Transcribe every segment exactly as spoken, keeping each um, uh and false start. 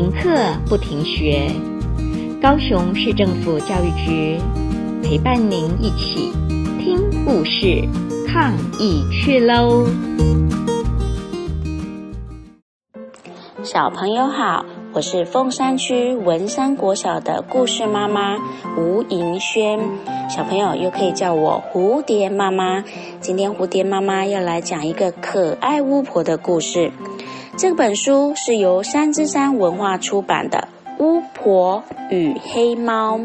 停课不停学，高雄市政府教育局陪伴您一起听故事抗疫去喽！小朋友好，我是凤山区文山国小的故事妈妈吴莹萱，小朋友又可以叫我蝴蝶妈妈。今天蝴蝶妈妈要来讲一个可爱巫婆的故事。这本书是由三之山文化出版的《巫婆与黑猫》。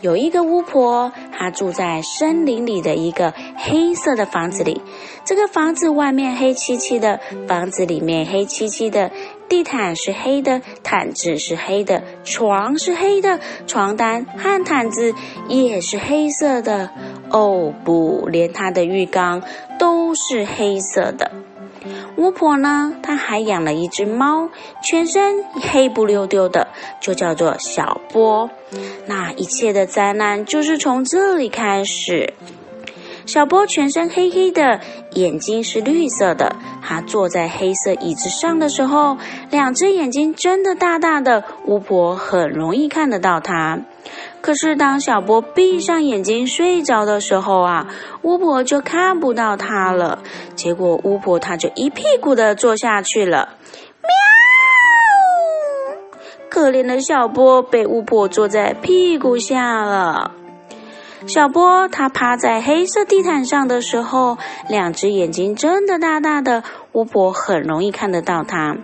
有一个巫婆，她住在森林里的一个黑色的房子里。这个房子外面黑漆漆的，房子里面黑漆漆的，地毯是黑的，毯子是黑的，床是黑的，床单和毯子也是黑色的。哦不，连她的浴缸都是黑色的。巫婆呢，她还养了一只猫，全身黑不溜丢的，就叫做小波。那一切的灾难就是从这里开始。小波全身黑黑的，眼睛是绿色的，他坐在黑色椅子上的时候，两只眼睛睁得大大的，巫婆很容易看得到他。可是当小波闭上眼睛睡着的时候啊，巫婆就看不到他了。结果巫婆她就一屁股的坐下去了。喵！可怜的小波被巫婆坐在屁股下了。小波他趴在黑色地毯上的时候，两只眼睛睁得大大的，巫婆很容易看得到他。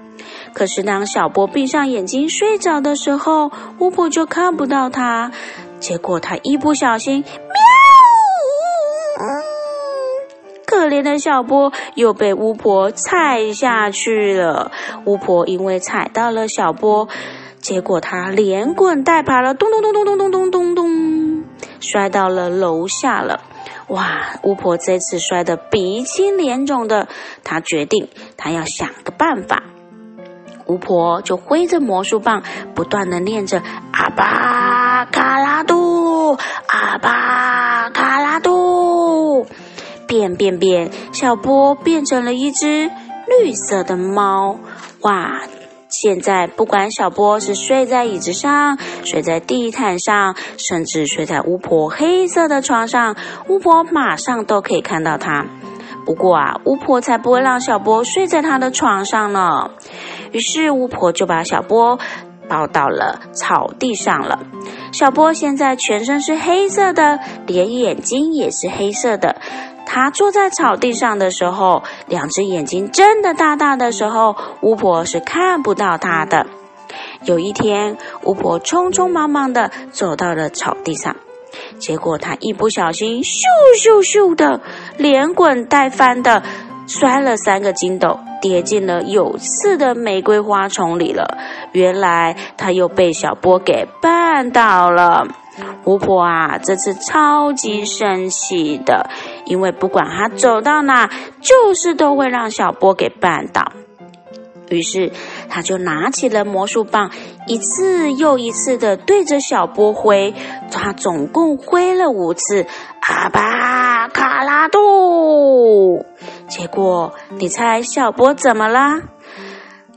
可是当小波闭上眼睛睡着的时候，巫婆就看不到他。结果他一不小心，喵！可怜的小波又被巫婆踩下去了。巫婆因为踩到了小波，结果他连滚带爬了，咚咚咚咚咚咚咚咚咚，摔到了楼下了。哇，巫婆这次摔得鼻青脸肿的，她决定她要想个办法。巫婆就挥着魔术棒，不断的念着阿巴卡拉杜，阿巴卡拉杜，变变变，小波变成了一只绿色的猫。哇，现在不管小波是睡在椅子上，睡在地毯上，甚至睡在巫婆黑色的床上，巫婆马上都可以看到他。不过啊，巫婆才不会让小波睡在她的床上呢。于是巫婆就把小波抱到了草地上了。小波现在全身是黑色的，连眼睛也是黑色的。他坐在草地上的时候，两只眼睛睁得大大的时候，巫婆是看不到他的。有一天，巫婆匆匆忙忙的走到了草地上，结果他一不小心，咻咻咻的，连滚带翻的摔了三个筋斗，跌进了有刺的玫瑰花丛里了。原来他又被小波给绊倒了。巫婆啊，这次超级生气的，因为不管他走到哪，就是都会让小波给绊倒。于是他就拿起了魔术棒，一次又一次的对着小波挥，他总共挥了五次阿巴卡拉杜。结果你猜小波怎么啦？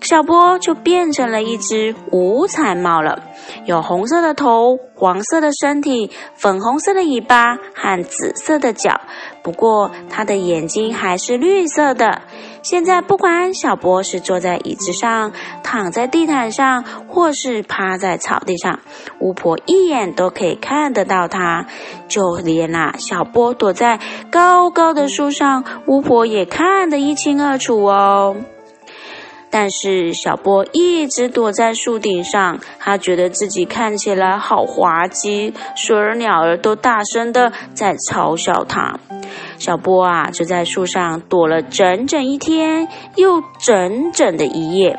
小波就变成了一只五彩猫了，有红色的头，黄色的身体，粉红色的尾巴和紫色的脚。不过它的眼睛还是绿色的。现在不管小波是坐在椅子上，躺在地毯上，或是趴在草地上，巫婆一眼都可以看得到它。就连啊小波躲在高高的树上，巫婆也看得一清二楚哦。但是小波一直躲在树顶上，他觉得自己看起来好滑稽，所有鸟儿都大声的在嘲笑他。小波啊，就在树上躲了整整一天，又整整的一夜。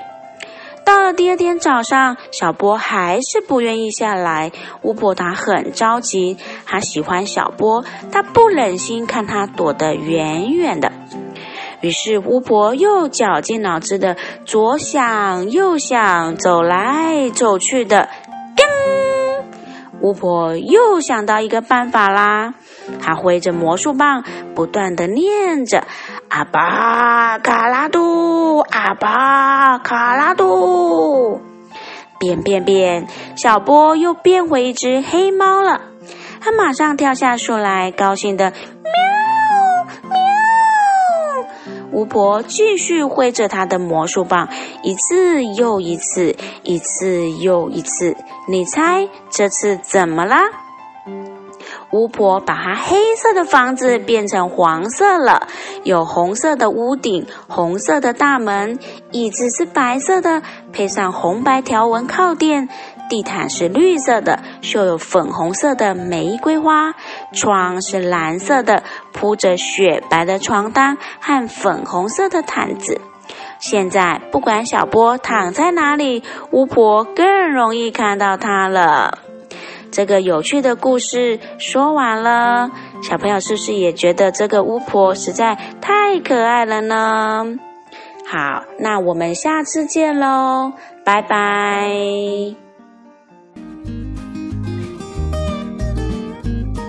到了第二天早上，小波还是不愿意下来。巫婆她很着急，她喜欢小波，她不忍心看他躲得远远的。于是巫婆又绞尽脑汁的左想右想，走来走去的。叮！巫婆又想到一个办法啦，她挥着魔术棒，不断的念着阿巴卡拉杜，阿巴卡拉杜。变变变，小波又变回一只黑猫了。它马上跳下树来，高兴的喵喵。巫婆继续挥着她的魔术棒，一次又一次，一次又一次。你猜这次怎么啦？巫婆把她黑色的房子变成黄色了，有红色的屋顶，红色的大门，椅子是白色的，配上红白条纹靠垫，地毯是绿色的，绣有粉红色的玫瑰花，床是蓝色的，铺着雪白的床单和粉红色的毯子。现在不管小波躺在哪里，巫婆更容易看到他了。这个有趣的故事说完了，小朋友是不是也觉得这个巫婆实在太可爱了呢？好，那我们下次见咯，拜拜。